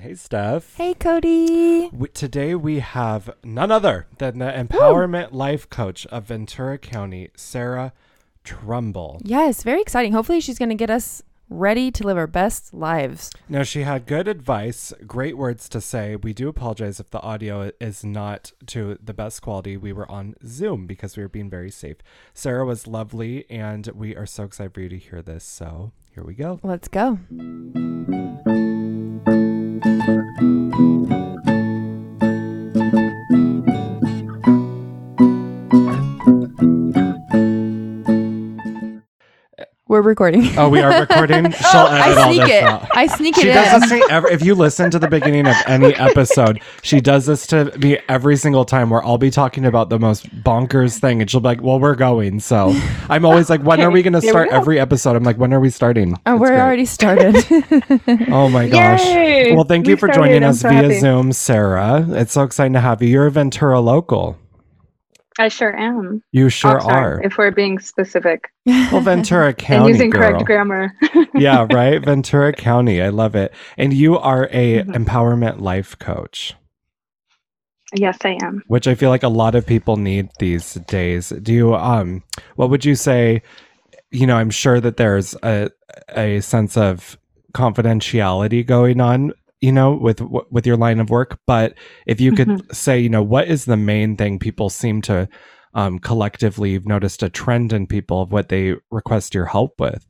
Hey, Steph. Hey, Cody. Today we have none other than the empowerment life coach of Ventura County, Sara Trumble. Yes, very exciting. Hopefully she's going to get us ready to live our best lives. Now, she had good advice, great words to say. We do apologize if the audio is not to the best quality. We were on Zoom because we were being very safe. Sara was lovely, and we are so excited for you to hear this. So here we go. Let's go. We're recording. Oh, we are recording. She'll edit all this out. I sneak it in. She does this to every, if you listen to the beginning of any episode, she does this to me every single time where I'll be talking about the most bonkers thing and she'll be like, well, we're going. So I'm always like, when are we going to start every episode? I'm like, when are we starting? Oh, we're already started. Oh my gosh. Yay! Well, thank you for joining us via Zoom, Sara. It's so exciting to have you. You're a Ventura local. I sure am. You sure are. If we're being specific. Well, Ventura County, and using correct grammar. Yeah, right? Ventura County. I love it. And you are a empowerment life coach. Yes, I am. Which I feel like a lot of people need these days. Do you, what would you say, you know, I'm sure that there's a sense of confidentiality going on, you know, with your line of work. But if you could say, you know, what is the main thing people seem to collectively, you've noticed a trend in people of what they request your help with?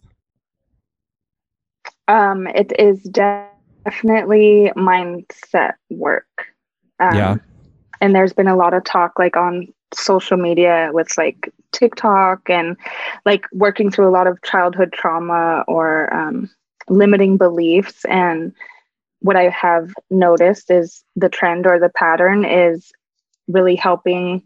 It is definitely mindset work. And there's been a lot of talk like on social media with like TikTok and like working through a lot of childhood trauma or limiting beliefs. And what I have noticed is the trend or the pattern is really helping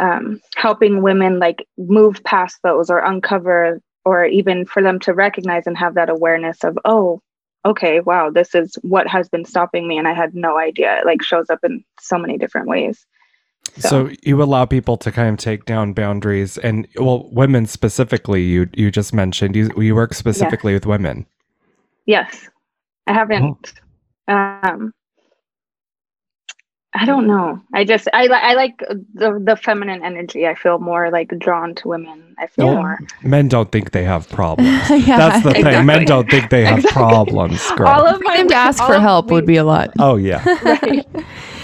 women like move past those or uncover, or even for them to recognize and have that awareness of, oh, okay, wow, this is what has been stopping me. And I had no idea. It like shows up in so many different ways. So you allow people to kind of take down boundaries and, well, women specifically, you just mentioned you work specifically with women. Yes. I haven't. I don't know. I like the feminine energy. I feel more like drawn to women. I feel more. Men don't think they have problems. That's the thing. Men don't think they have problems. Girl. All of them to ask for help would be a lot. Oh yeah. Right.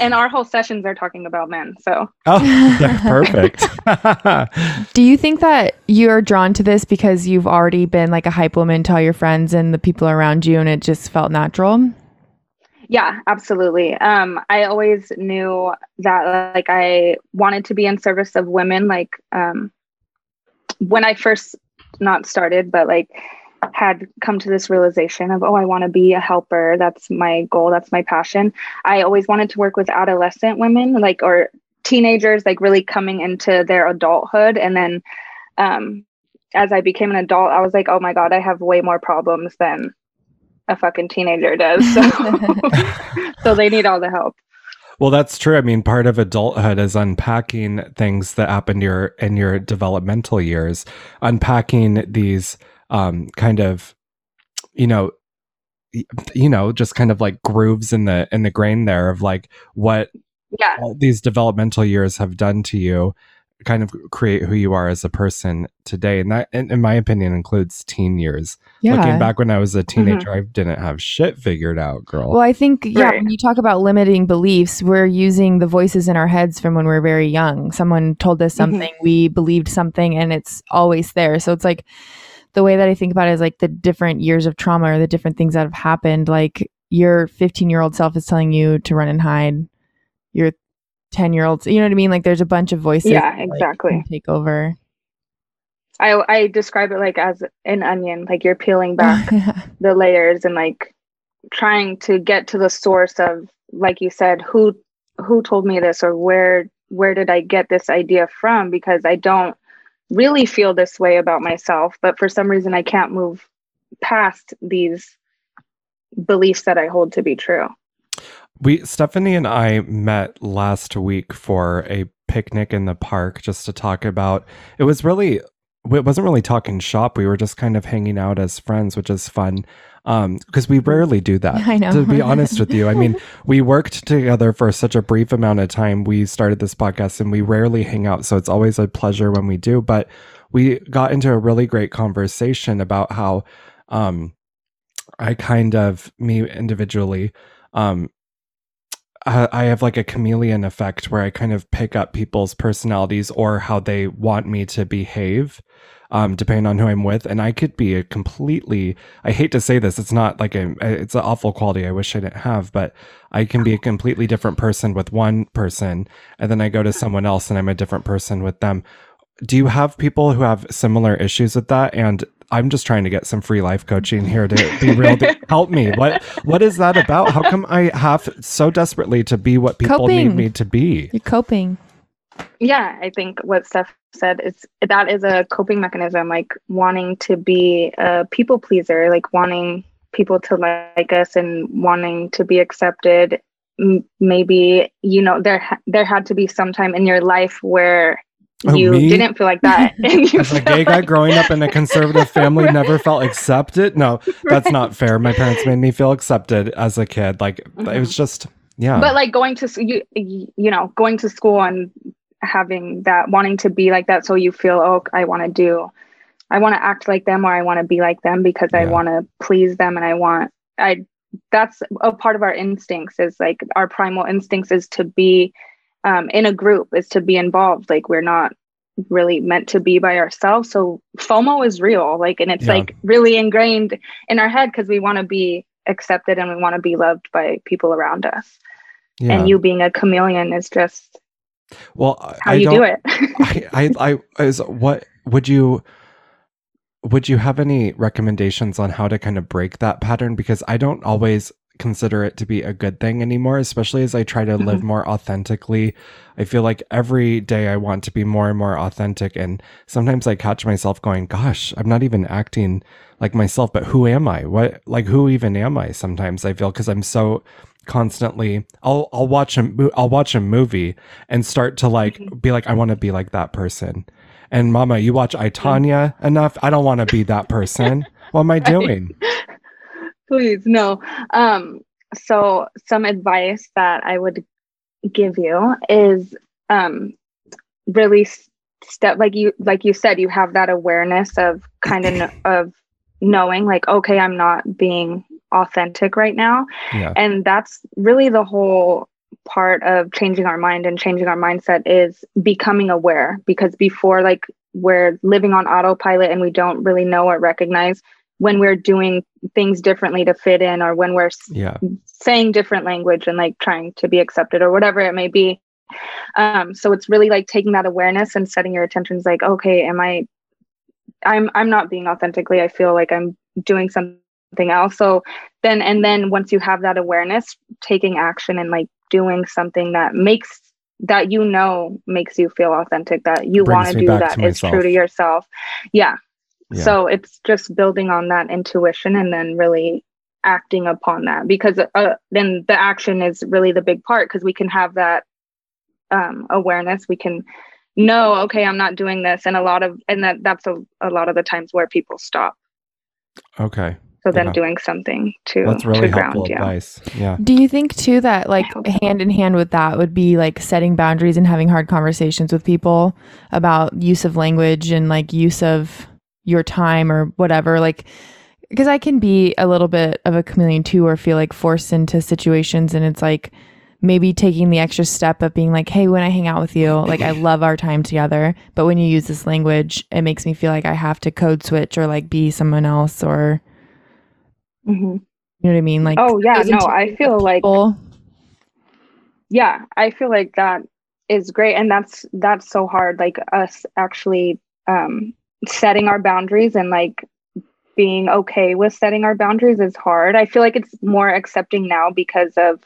And our whole sessions are talking about men. So. Oh, they're perfect. Do you think that you are drawn to this because you've already been like a hype woman to all your friends and the people around you, and it just felt natural? Yeah, absolutely. I always knew that like I wanted to be in service of women. Like when I first not started, but like had come to this realization of, oh, I want to be a helper. That's my goal. That's my passion. I always wanted to work with adolescent women, like, or teenagers, like really coming into their adulthood. And then as I became an adult, I was like, oh my God, I have way more problems than a fucking teenager does. So they need all the help. Well, that's true. I mean, part of adulthood is unpacking things that happen in your developmental years, unpacking these kind of, you know, just kind of like grooves in the grain there of like what all these developmental years have done to you, kind of create who you are as a person today. And that, in my opinion, includes teen years. Yeah. Looking back when I was a teenager, I didn't have shit figured out, girl. Well, I think, when you talk about limiting beliefs, we're using the voices in our heads from when we're very young. Someone told us something, we believed something, and it's always there. So it's like, the way that I think about it is like the different years of trauma or the different things that have happened. Like your 15-year-old self is telling you to run and hide. Your 10-year-olds, you know what I mean? Like there's a bunch of voices that, exactly, like, take over. I describe it like as an onion, like you're peeling back the layers and like trying to get to the source of, like you said, who told me this, or where did I get this idea from, because I don't really feel this way about myself, but for some reason I can't move past these beliefs that I hold to be true. Stephanie and I met last week for a picnic in the park just to talk about, it wasn't really talking shop. We were just kind of hanging out as friends, which is fun. because we rarely do that. I know. To be honest with you, I mean, we worked together for such a brief amount of time. We started this podcast and we rarely hang out. So it's always a pleasure when we do. But we got into a really great conversation about how I have like a chameleon effect where I kind of pick up people's personalities or how they want me to behave, depending on who I'm with. And I could be a completely, I hate to say this, it's not like it's an awful quality I wish I didn't have, but I can be a completely different person with one person. And then I go to someone else and I'm a different person with them. Do you have people who have similar issues with that? And I'm just trying to get some free life coaching here to be real. To help me. What is that about? How come I have so desperately to be what people need me to be? You're coping. Yeah, I think what Steph said is that is a coping mechanism, like wanting to be a people pleaser, like wanting people to like us and wanting to be accepted. Maybe, you know, there had to be some time in your life where didn't feel like that. And you as a gay guy growing up in a conservative family, right. Never felt accepted. No, that's not fair. My parents made me feel accepted as a kid. Like It was just, yeah. But like going to school and having that, wanting to be like that. So you feel, I want to act like them, or I want to be like them because I want to please them. And that's a part of our instincts, is like our primal instincts is to be in a group, is to be involved. Like we're not really meant to be by ourselves. So FOMO is real. Like, and it's like really ingrained in our head because we want to be accepted and we want to be loved by people around us. Yeah. And you being a chameleon is just how you do it. Would you have any recommendations on how to kind of break that pattern? Because I don't always consider it to be a good thing anymore, especially as I try to live more authentically. I feel like every day I want to be more and more authentic. And sometimes I catch myself going, gosh, I'm not even acting like myself, but who am I? Who even am I? Sometimes I feel, because I'm so constantly, I'll watch a movie and start to like, be like, I want to be like that person. And Mama, you watch I, Tanya enough. I don't want to be that person. What am I doing? Please, no. So some advice that I would give you is really step, like you said, you have that awareness of kind of knowing like, okay, I'm not being authentic right now. Yeah. And that's really the whole part of changing our mind and changing our mindset, is becoming aware, because before, like, we're living on autopilot and we don't really know or recognize when we're doing things differently to fit in, or when we're saying different language and like trying to be accepted or whatever it may be. So it's really like taking that awareness and setting your attentions like, okay, I'm not being authentically, I feel like I'm doing something else. So then once you have that awareness, taking action and like doing something that makes you feel authentic, that you want to do, that is true to yourself. Yeah. Yeah. So it's just building on that intuition and then really acting upon that, because then the action is really the big part, because we can have that awareness. We can know, okay, I'm not doing this. And that's a lot of the times where people stop. Okay. So then doing something that's really to ground. Advice. Yeah. Do you think too that like hand in hand with that would be like setting boundaries and having hard conversations with people about use of language and like use of your time or whatever, like, because I can be a little bit of a chameleon too, or feel like forced into situations. And it's like maybe taking the extra step of being like, hey, when I hang out with you, like I love our time together, but when you use this language, it makes me feel like I have to code switch or like be someone else, or you know what I mean? Like, oh yeah, no, I feel like, yeah, I feel like that is great. And that's so hard. Like us actually, setting our boundaries and like being okay with setting our boundaries is hard. I feel like it's more accepting now because of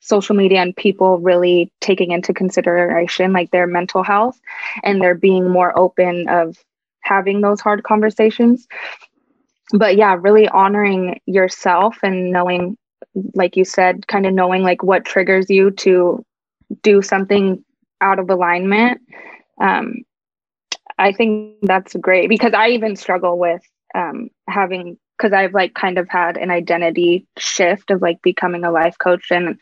social media and people really taking into consideration like their mental health, and they're being more open of having those hard conversations. But yeah, really honoring yourself and knowing, like you said, kind of knowing like what triggers you to do something out of alignment. I think that's great, because I even struggle with having because I've like kind of had an identity shift of like becoming a life coach. And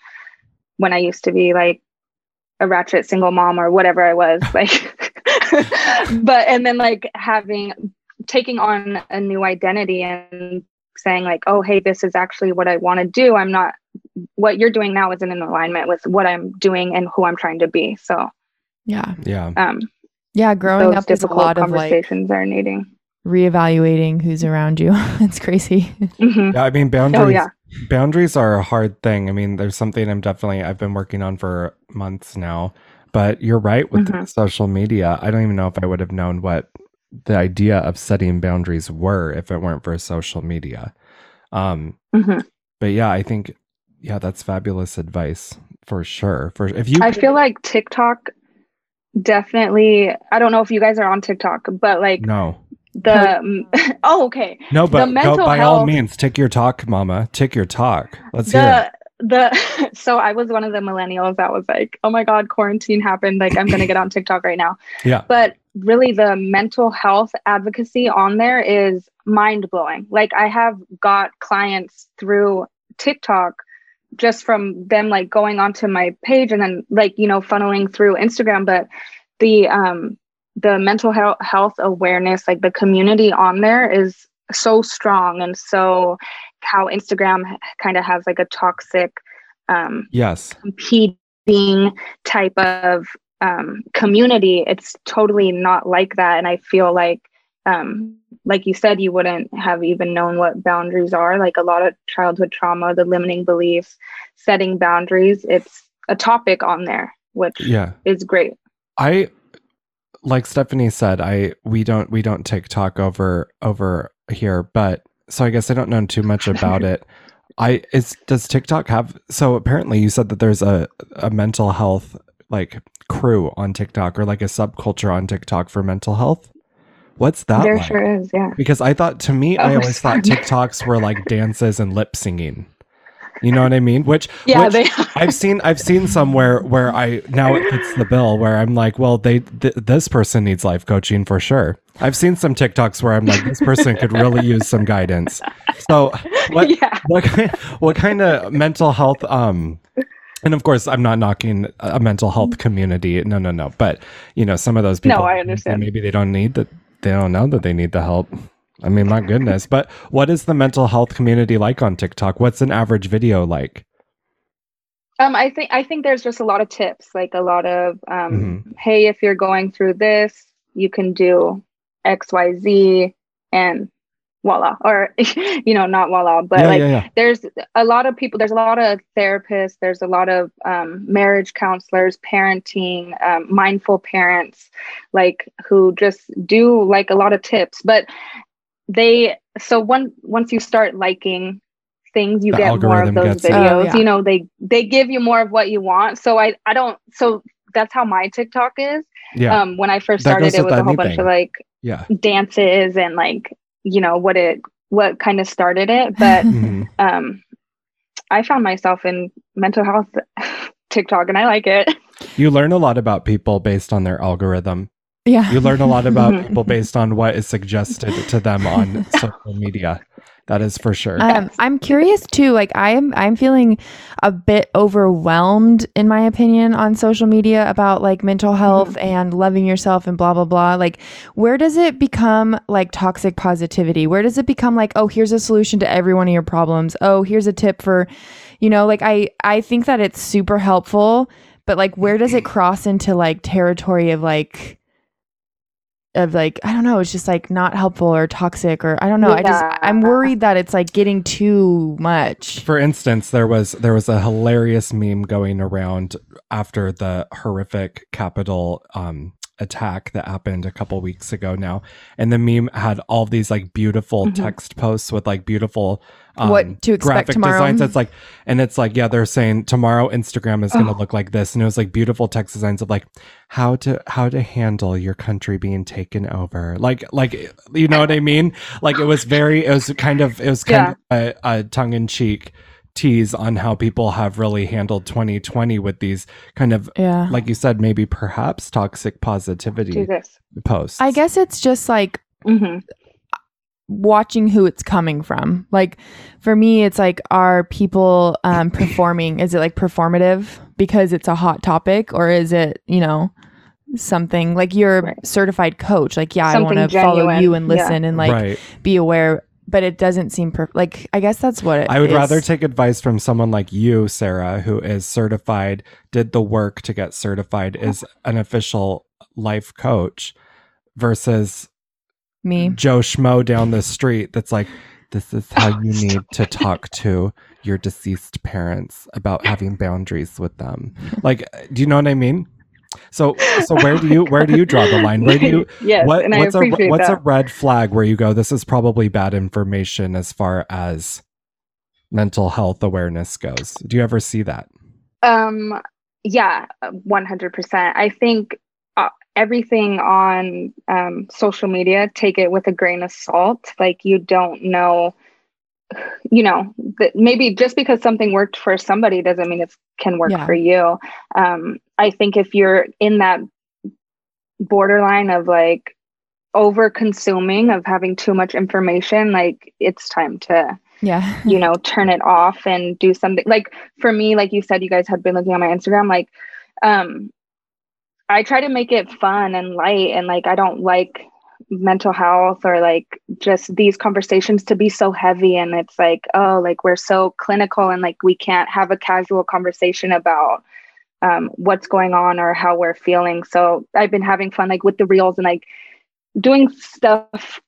when I used to be like a ratchet single mom or whatever I was like, but, and then like taking on a new identity and saying like, oh, hey, this is actually what I want to do. I'm not, what you're doing now isn't in alignment with what I'm doing and who I'm trying to be. So yeah. Yeah. Yeah. Growing up is a lot of like conversations are needing. Reevaluating who's around you. It's crazy. Mm-hmm. Yeah, I mean, boundaries are a hard thing. I mean, there's something I've been working on for months now, but you're right with mm-hmm. social media. I don't even know if I would have known what the idea of setting boundaries were if it weren't for social media. Mm-hmm. But yeah, I think, yeah, that's fabulous advice for sure. I feel like TikTok definitely, I don't know if you guys are on TikTok, but like, no. All means, take your talk, mama. Take your talk. Let's hear it. So I was one of the millennials that was like, oh my God, quarantine happened. Like, I'm going to get on TikTok right now. Yeah. But really the mental health advocacy on there is mind blowing. Like I have got clients through TikTok just from them like going onto my page and then like, you know, funneling through Instagram. But the mental health awareness, like the community on there is so strong. And so how Instagram kind of has like a toxic, competing type of, community. It's totally not like that. And I feel like you said, you wouldn't have even known what boundaries are. Like a lot of childhood trauma, the limiting beliefs, setting boundaries. It's a topic on there, which is great. Like Stephanie said, we don't take talk over here, but so I guess I don't know too much about it. Does TikTok have, so apparently you said that there's a mental health like crew on TikTok or like a subculture on TikTok for mental health? What's that? There like? Sure is, yeah. Because I always thought TikToks were like dances and lip singing. You know what I mean? Which I've seen somewhere where now it fits the bill where I'm like, well, this person needs life coaching for sure. I've seen some TikToks where I'm like, this person could really use some guidance. So what kind of mental health, and of course I'm not knocking a mental health community. No. But you know, some of those people, I understand. Maybe they don't need that. They don't know that they need the help. I mean, my goodness. But what is the mental health community like on TikTok? What's an average video like? I think there's just a lot of tips, like a lot of, hey, if you're going through this, you can do X, Y, Z and voila, or, you know, not voila, but there's a lot of people, there's a lot of therapists, there's a lot of marriage counselors, parenting, mindful parents, like who just do like a lot of tips, but once you start liking things, you get more of those videos, you know, they give you more of what you want. So so that's how my TikTok is. Yeah. When I first started, it was a whole bunch of like dances and like, you know, what kind of started it. But, I found myself in mental health TikTok and I like it. You learn a lot about people based on their algorithm. Yeah. You learn a lot about people based on what is suggested to them on social media. That is for sure. I'm curious too. Like I'm feeling a bit overwhelmed in my opinion on social media about like mental health and loving yourself and blah, blah, blah. Like where does it become like toxic positivity? Where does it become like, oh, here's a solution to every one of your problems. Oh, here's a tip for, you know, like I think that it's super helpful, but like, where does it cross into like territory of like, I don't know, it's just like not helpful or toxic or I don't know. Yeah. I'm worried that it's like getting too much. For instance, there was a hilarious meme going around after the horrific Capitol attack that happened a couple weeks ago now. And the meme had all these like beautiful text posts with like beautiful what to expect graphic tomorrow. Designs. It's like, they're saying tomorrow Instagram is going to look like this. And it was like beautiful text designs of like how to handle your country being taken over. Like, you know what I mean? Like it was kind of a tongue in cheek tease on how people have really handled 2020 with these kind of, like you said, maybe perhaps toxic positivity posts. I guess it's just like, watching who it's coming from. Like for me, it's like, are people performing? Is it like performative because it's a hot topic, or is it, you know, something like you're right. a certified coach? Like, yeah, something I want to follow you and listen yeah. and like right. be aware. But it doesn't seem like, I guess that's what it is. I would rather take advice from someone like you, Sarah, who is certified, did the work to get certified, is an official life coach, versus me, Joe Schmo down the street, that's like, this is how you need to talk to your deceased parents about having boundaries with them. Like, do you know what I mean? So where do you draw the line? Where do you yes, what, and I appreciate what's that. A red flag where you go, this is probably bad information as far as mental health awareness goes? Do you ever see that? Yeah, 100%. I think everything on social media, take it with a grain of salt. Like, you don't know, you know, maybe just because something worked for somebody doesn't mean it can work yeah. for you. I think if you're in that borderline of like over consuming, of having too much information, like it's time to, yeah, you know, turn it off and do something. Like for me, like you said, you guys had been looking on my Instagram, like, I try to make it fun and light, and like, I don't like mental health or like just these conversations to be so heavy. And it's like, oh, like we're so clinical and like we can't have a casual conversation about what's going on or how we're feeling. So I've been having fun like with the reels and like doing stuff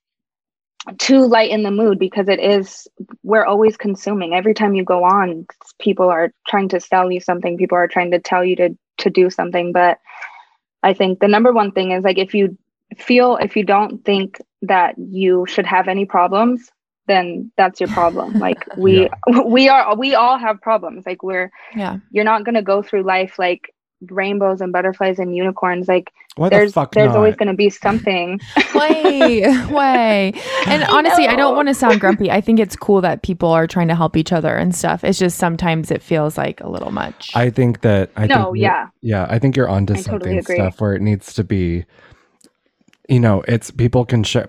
to lighten the mood, because it is, we're always consuming. Every time you go on, people are trying to sell you something, people are trying to tell you to do something. But I think the number one thing is like, if you don't think that you should have any problems, then that's your problem. Like we all have problems. Like you're not going to go through life like rainbows and butterflies and unicorns. Like there's always going to be something. way. And honestly, I don't want to sound grumpy. I think it's cool that people are trying to help each other and stuff. It's just sometimes it feels like a little much. I think that I think you're onto something. Totally agree. Stuff where it needs to be, you know, it's people can share.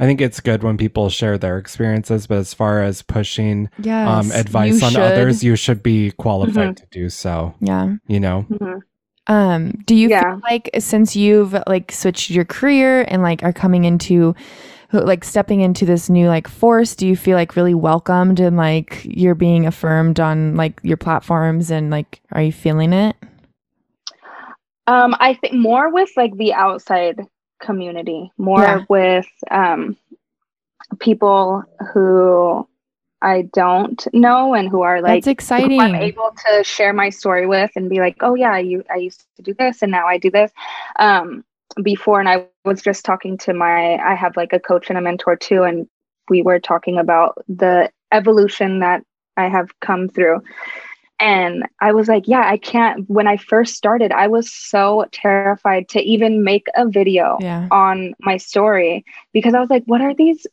I think it's good when people share their experiences, but as far as pushing advice on others, you should be qualified to do so. Yeah. You know? Mm-hmm. Do you feel like, since you've like switched your career and like are coming into like stepping into this new like force, do you feel like really welcomed and like you're being affirmed on like your platforms, and like, are you feeling it? I think more with like the outside community, more with people who I don't know and who are like, that's exciting. I'm able to share my story with and be like, oh yeah, I used to do this and now I do this. Before, and I was just talking to I have like a coach and a mentor too, and we were talking about the evolution that I have come through. And I was like, yeah, I can't. When I first started, I was so terrified to even make a video on my story, because I was like, what are these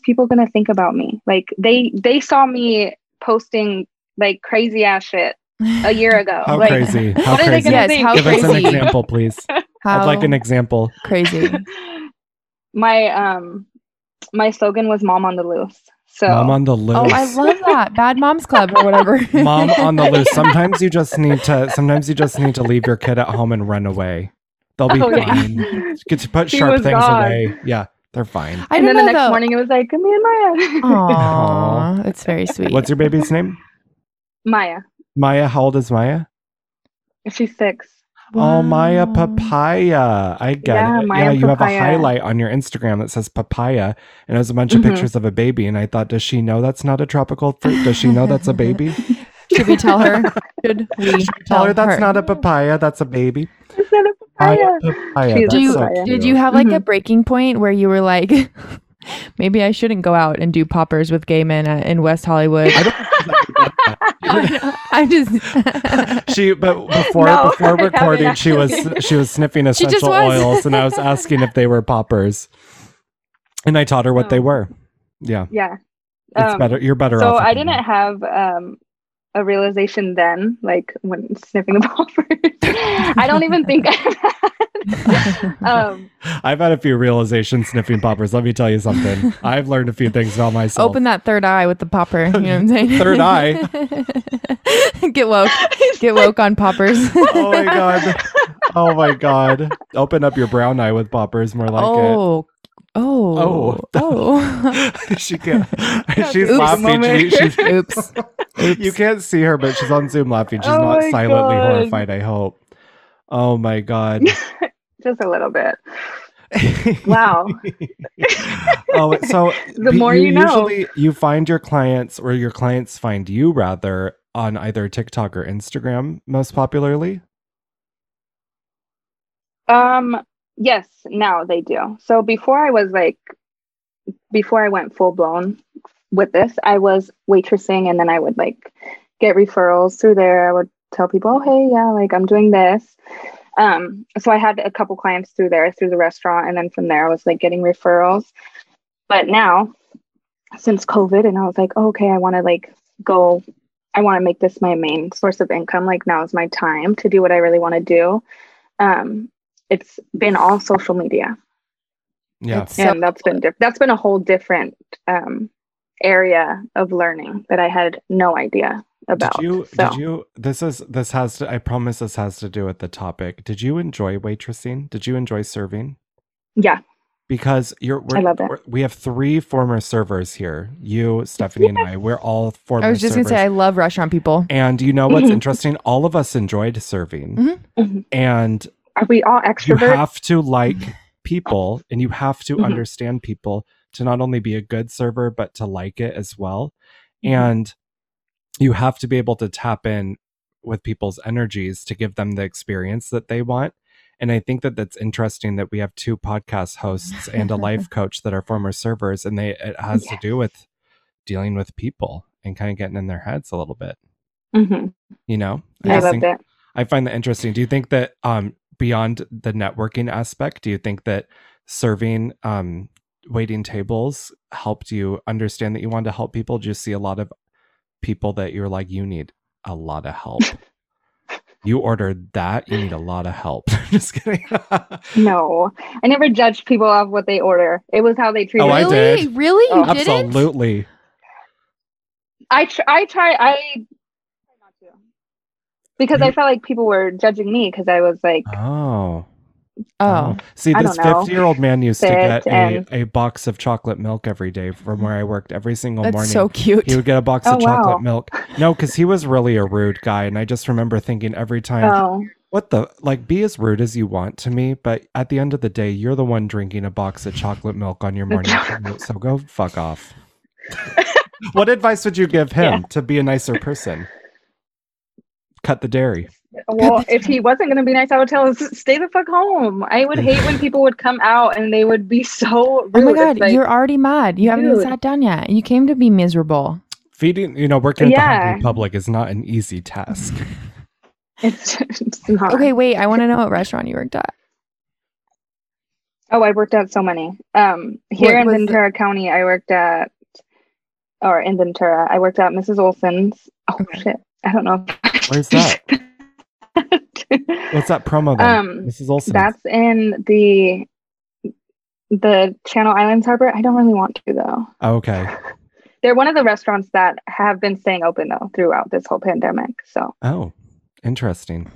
people going to think about me? Like they saw me posting like crazy ass shit a year ago. How like, crazy. How what crazy. Are they going to think? How Give crazy. Us an example, please. I'd like an example. Crazy. My slogan was Mom on the Loose. So, Mom on the Loose. Oh, I love that. Bad Moms Club or whatever. Mom on the Loose. Sometimes you just need to leave your kid at home and run away. They'll be fine. Yeah. Get to put sharp things away. Yeah, they're fine. I didn't know, the next morning it was like, me and Maya. Aww, it's very sweet. What's your baby's name? Maya. Maya, how old is Maya? She's 6. Wow. Oh, Maya Papaya. I get it. Maya you Papaya. Have a highlight on your Instagram that says papaya, and it was a bunch of pictures of a baby. And I thought, does she know that's not a tropical fruit? Does she know that's a baby? Should we tell her? Should we tell her that's not a papaya, that's a baby? It's not a papaya. Papaya. Did you have like a breaking point where you were like, maybe I shouldn't go out and do poppers with gay men in West Hollywood? I don't I'm just before recording, she was sniffing essential oils, and I was asking if they were poppers, and I taught her what they were. Yeah. It's better. You're better off. So I didn't have a realization then, like when sniffing the ball first. I don't even think I've had. I've had a few realizations sniffing poppers. Let me tell you something. I've learned a few things about myself. Open that third eye with the popper. You know what I'm saying? Third eye. Get woke. Get woke on poppers. Oh my god. Oh my god. Open up your brown eye with poppers. More like it. Oh. She can't. She's laughing. She's You can't see her, but she's on Zoom laughing. She's not silently horrified, I hope. Oh my god. Just a little bit. Wow. Oh, so the more you know. Usually you find your clients, or your clients find you rather, on either TikTok or Instagram most popularly. Yes, now they do. So before I went full blown with this, I was waitressing, and then I would like get referrals through there. I would tell people, oh, hey, yeah, like I'm doing this. So I had a couple clients through there, through the restaurant. And then from there I was like getting referrals. But now since COVID, and I was like, oh, okay, I want to like go, I want to make this my main source of income. Like now is my time to do what I really want to do. It's been all social media. Yeah. And that's been a whole different area of learning that I had no idea about. I promise this has to do with the topic. Did you enjoy waitressing? Did you enjoy serving? Yeah. Because I love it. We have three former servers here. You, Stephanie, and I. We're all former servers. I was just going to say, I love restaurant people. And you know what's interesting? All of us enjoyed serving. Mm-hmm. And are we all extroverts? You have to like people, and you have to understand people to not only be a good server, but to like it as well. Mm-hmm. And you have to be able to tap in with people's energies to give them the experience that they want. And I think that that's interesting that we have two podcast hosts and a life coach that are former servers, and it has to do with dealing with people and kind of getting in their heads a little bit. Mm-hmm. You know? I love that. I find that interesting. Do you think that beyond the networking aspect, do you think that serving waiting tables helped you understand that you wanted to help people? Do you see a lot of people that you're like, you need a lot of help? You ordered that, you need a lot of help. Just kidding. No, I never judged people off what they order. It was how they treated me. Really? I did. Really? Oh, you didn't? Absolutely. I try not to. Because I felt like people were judging me because I was like, oh. See, this 50-year-old man used to get a box of chocolate milk every day from where I worked every single morning. That's so cute. He would get a box of chocolate milk. No, because he was really a rude guy. And I just remember thinking every time, be as rude as you want to me. But at the end of the day, you're the one drinking a box of chocolate milk on your morning. So go fuck off. What advice would you give him to be a nicer person? Cut the dairy. Well, if he wasn't going to be nice, I would tell him, stay the fuck home. I would hate when people would come out and they would be so rude. Oh my God, like, you're already mad. You haven't even sat down yet. You came to be miserable. Feeding, working at the hungry public is not an easy task. It's not. Okay, wait. I want to know what restaurant you worked at. Oh, I worked at so many. Here in Ventura County, I worked at Mrs. Olson's. Oh, shit. I don't know. Where's that? What's that promo then? Mrs. Olson. That's in the Channel Islands Harbor. I don't really want to though. Oh, okay. They're one of the restaurants that have been staying open though throughout this whole pandemic. So. Oh, interesting.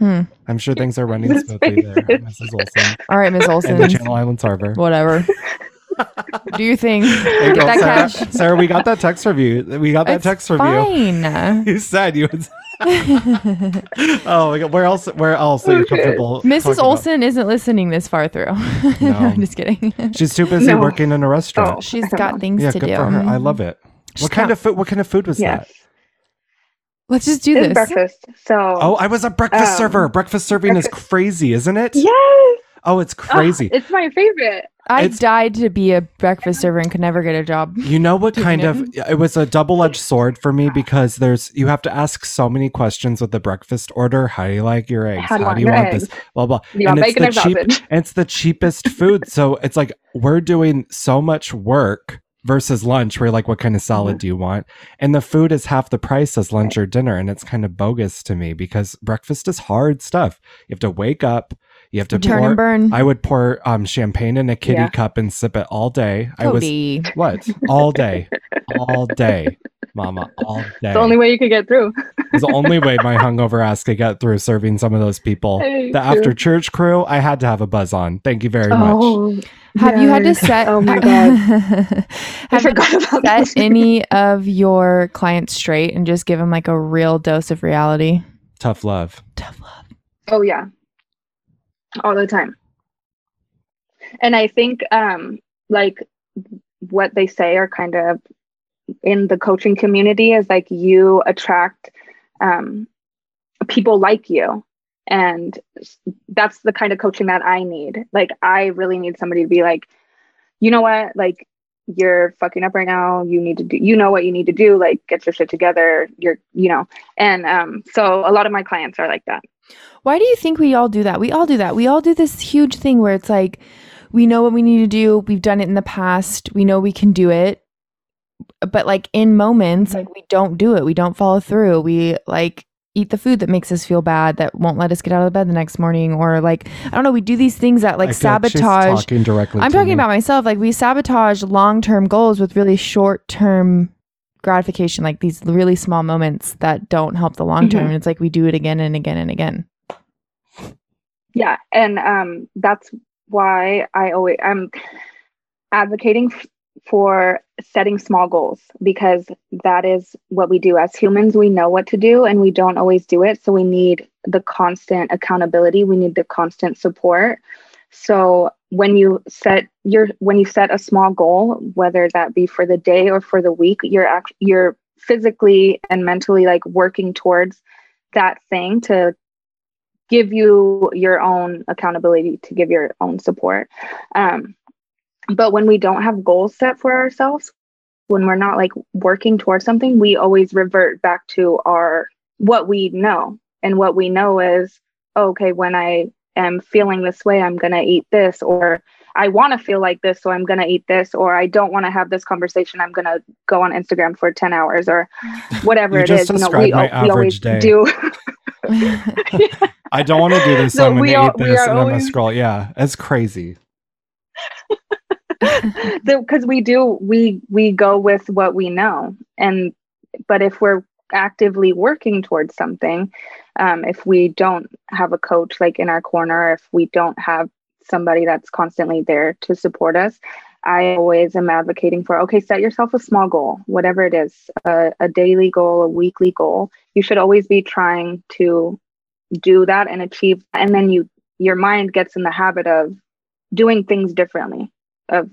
I'm sure things are running smoothly there, Mrs. Olson. All right, Ms. Olson. In the Channel Islands Harbor. Whatever. Do you think? Get that cash, Sarah? We got that text review. Fine. You said you would. Oh my God! Where else are you comfortable? Mrs. Olson isn't listening this far through. No. I'm just kidding. She's too busy working in a restaurant. Oh, she's got things to do. For her. I love it. What kind of food was that? Let's just do this. Breakfast. I was a breakfast server. Breakfast serving is crazy, isn't it? Yes. Oh, it's crazy. It's my favorite. I died to be a breakfast server and could never get a job. You know what kind of... It was a double-edged sword for me because you have to ask so many questions with the breakfast order. How do you like your eggs? How do you want this? Blah, blah. And it's the cheapest food. So it's like we're doing so much work versus lunch, we're like, what kind of salad do you want? And the food is half the price as lunch or dinner. And it's kind of bogus to me because breakfast is hard stuff. You have to wake up. You have to turn and burn. I would pour champagne in a kitty cup and sip it all day. Cody. All day. Mama, all day. It's the only way you could get through. It's the only way my hungover ass could get through serving some of those people. The after church crew, I had to have a buzz on. Thank you very much. Have you had to set? Oh my god! Have you set any of your clients straight and just give them like a real dose of reality? Tough love. Oh yeah. All the time. And I think like what they say are kind of in the coaching community is like you attract people like you. And that's the kind of coaching that I need. Like, I really need somebody to be like, you know what? Like, you're fucking up right now. You need to do, you know what you need to do, like get your shit together. You're, you know, and so a lot of my clients are like that. Why do you think we all do that? We all do this huge thing where it's like, we know what we need to do. We've done it in the past. We know we can do it. But like in moments, like we don't do it. We don't follow through. We like eat the food that makes us feel bad, that won't let us get out of bed the next morning. Or like, I don't know, we do these things that like sabotage. I'm talking about myself. Like we sabotage long-term goals with really short-term gratification, like these really small moments that don't help the long term. Mm-hmm. It's like we do it again and again and again. Yeah. And that's why I'm advocating for setting small goals, because that is what we do as humans. We know what to do and we don't always do it. So we need the constant accountability. We need the constant support. So when you set a small goal, whether that be for the day or for the week, you're physically and mentally like working towards that thing to give you your own accountability, to give your own support. But when we don't have goals set for ourselves, when we're not like working towards something, we always revert back to what we know. And what we know is, okay, when I am feeling this way, I'm going to eat this, or I want to feel like this, so I'm going to eat this, or I don't want to have this conversation, I'm going to go on Instagram for 10 hours or whatever it is. You know, we always do. I don't want to do this. I'm going to eat this and I'm going to scroll. Yeah, it's crazy. Because we go with what we know. And but if we're actively working towards something, if we don't have a coach like in our corner, if we don't have somebody that's constantly there to support us, I always am advocating for, okay, set yourself a small goal, whatever it is, a daily goal, a weekly goal. You should always be trying to do that and achieve. And then your mind gets in the habit of doing things differently, of,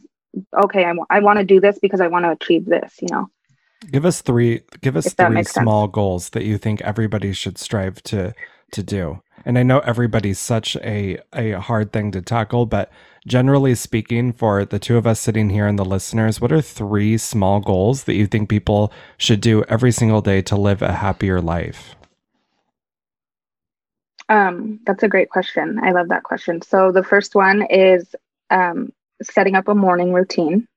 okay, I want to do this because I want to achieve this, you know. Give us three small goals that you think everybody should strive to do. And I know everybody's such a hard thing to tackle, but generally speaking, for the two of us sitting here and the listeners, what are three small goals that you think people should do every single day to live a happier life? That's a great question. I love that question. So the first one is setting up a morning routine,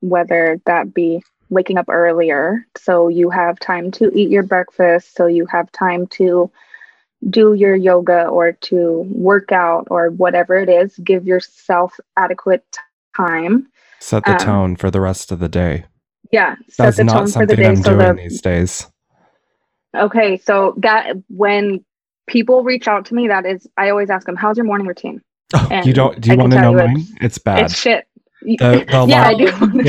whether that be waking up earlier so you have time to eat your breakfast, so you have time to do your yoga or to work out or whatever it is. Give yourself adequate time. Set the tone for the rest of the day. Yeah. That's not something I'm doing these days. Okay. So that when people reach out to me, that is, I always ask them, how's your morning routine? Oh, do you want to know mine? It's bad. It's shit. The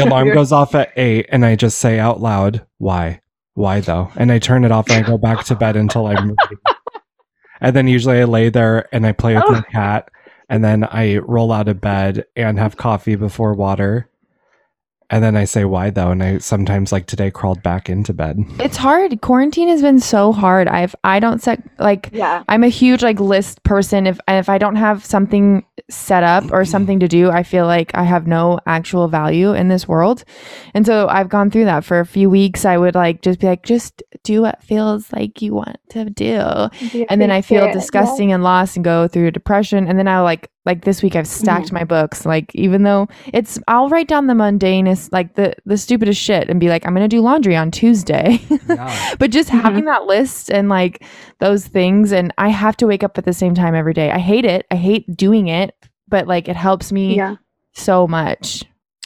alarm goes off at 8 and I just say out loud, why though? And I turn it off and I go back to bed until I'm ready. And then usually I lay there and I play with my cat, and then I roll out of bed and have coffee before water. And then I say, why though? And I sometimes, like today, crawled back into bed. It's hard. Quarantine has been so hard. I'm a huge like list person. If I don't have something set up or something to do, I feel like I have no actual value in this world. And so I've gone through that for a few weeks. I would like, just be like, just do what feels like you want to do. And then I feel disgusting and lost and go through depression. And then I'll like Like this week I've stacked my books. Like, even though it's, I'll write down the mundanest, like the stupidest shit and be like, I'm going to do laundry on Tuesday. Yeah. But just having that list and like those things, and I have to wake up at the same time every day. I hate it. I hate doing it, but like it helps me so much.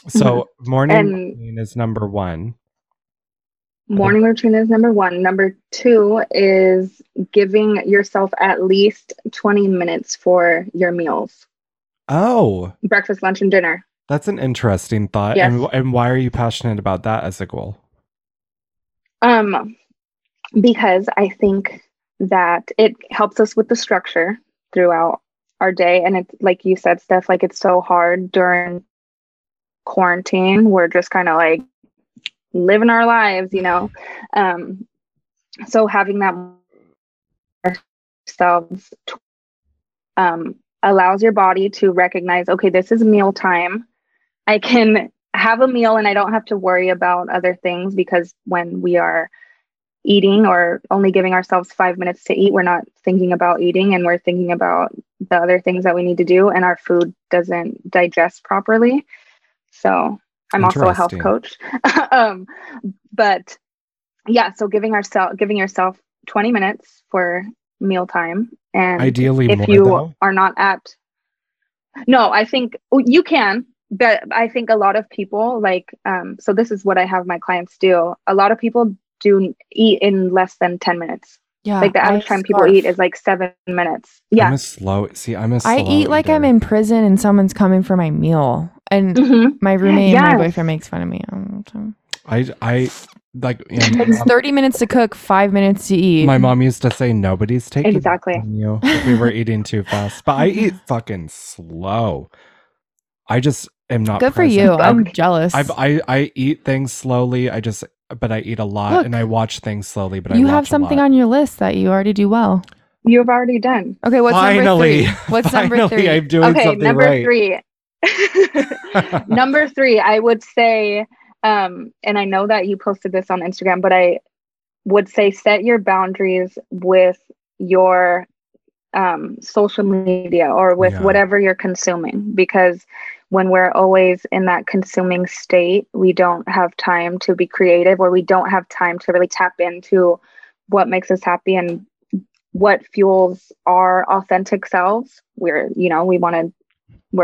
So morning routine is number one. Morning routine is number one. Number two is giving yourself at least 20 minutes for your meals. Oh. Breakfast, lunch, and dinner. That's an interesting thought. Yes. And why are you passionate about that as a goal? Because I think that it helps us with the structure throughout our day. And it's like you said, Steph, like it's so hard during quarantine. We're just kind of like living our lives, you know. So having that ourselves allows your body to recognize, okay, this is meal time. I can have a meal and I don't have to worry about other things, because when we are eating or only giving ourselves 5 minutes to eat, we're not thinking about eating and we're thinking about the other things that we need to do, and our food doesn't digest properly. So I'm also a health coach. But yeah, so giving yourself 20 minutes for mealtime. And ideally, if you are not apt, no, I think you can, but I think a lot of people like, so this is what I have my clients do. A lot of people do eat in less than 10 minutes. Yeah, like the average time people eat is like 7 minutes. Yeah. I eat like I'm in prison and someone's coming for my meal. And my roommate and my boyfriend makes fun of me all the time. I like, you know, it's 30 minutes to cook, 5 minutes to eat. My mom used to say nobody's taking you if we were eating too fast. But I eat fucking slow. I just am not good present. For you. I'm jealous. I eat things slowly. But I eat a lot. Look, and I watch things slowly. But you have something on your list that you already do well. You've already done. Okay, what's number three? Number three? I'm doing something right. Three. Number three, I would say, and I know that you posted this on Instagram, but I would say set your boundaries with your social media or with whatever you're consuming, because when we're always in that consuming state, we don't have time to be creative, or we don't have time to really tap into what makes us happy and what fuels our authentic selves. We're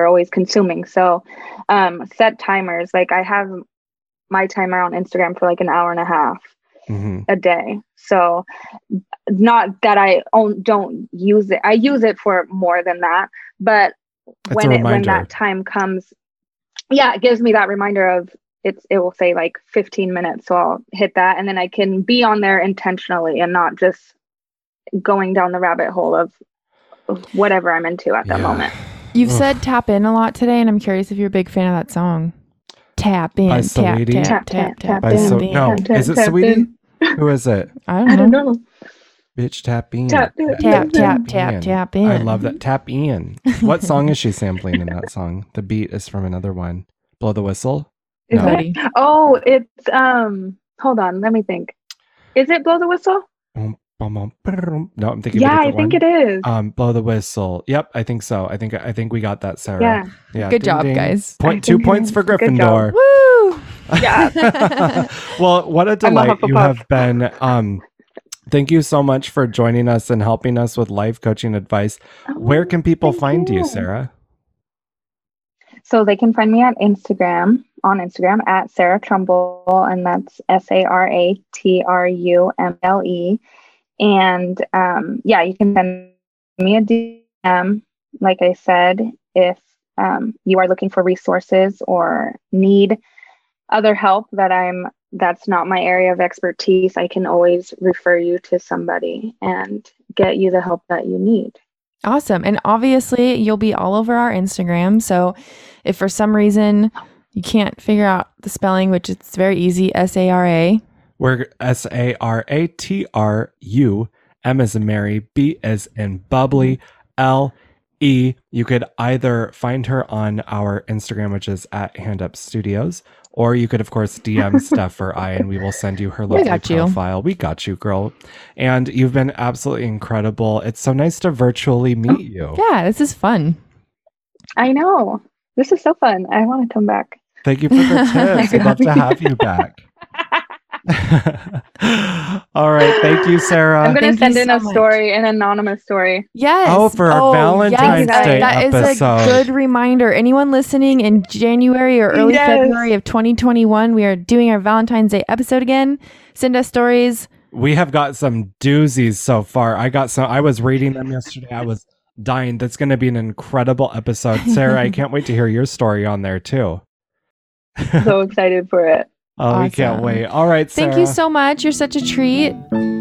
always consuming. So set timers. Like I have my timer on Instagram for like an hour and a half a day. So not that I don't use it. I use it for more than that. But when that time comes, it gives me that reminder of it will say like 15 minutes. So I'll hit that. And then I can be on there intentionally and not just going down the rabbit hole of whatever I'm into at that moment. You've said tap in a lot today, and I'm curious if you're a big fan of that song. Tap in, tap, tap, tap, tap, in. No, is it Saweetie? Who is it? I don't know. Bitch, tap in. Tap, tap, tap, tap, tap in. I love that. Tap in. What song is she sampling in that song? The beat is from another one. Blow the Whistle? Oh, it's, hold on, let me think. Is it Blow the Whistle? No, I'm thinking. Yeah, I think it is. Blow the Whistle. Yep, I think so. I think we got that, Sarah. Yeah. Good job, guys. Two points for Gryffindor. Woo! Yeah. Well, what a delight you have been. Thank you so much for joining us and helping us with life coaching advice. Where can people find you, Sarah? So they can find me on Instagram at Sara Trumble, and that's SARATRUMLE. And you can send me a DM, like I said, if you are looking for resources or need other help that's not my area of expertise. I can always refer you to somebody and get you the help that you need. Awesome. And obviously you'll be all over our Instagram. So if for some reason you can't figure out the spelling, which it's very easy, SARA. We're SARATRU, M as in Mary, B as in Bubbly, LE. You could either find her on our Instagram, which is at Hand Up Studios, or you could, of course, DM Steph or I, and we will send you her lovely profile. We got you, girl. And you've been absolutely incredible. It's so nice to virtually meet you. Yeah, this is fun. I know. This is so fun. I want to come back. Thank you for the tips. I'd love to have you back. All right. Thank you, Sarah. I'm going to send in so a story, an anonymous story. Yes. Oh, for our Valentine's Day that episode. That is a good reminder. Anyone listening in January or early February of 2021, we are doing our Valentine's Day episode again. Send us stories. We have got some doozies so far. I was reading them yesterday. I was dying. That's going to be an incredible episode. Sarah, I can't wait to hear your story on there too. So excited for it. Oh, awesome. We can't wait. All right, Sarah. Thank you so much. You're such a treat.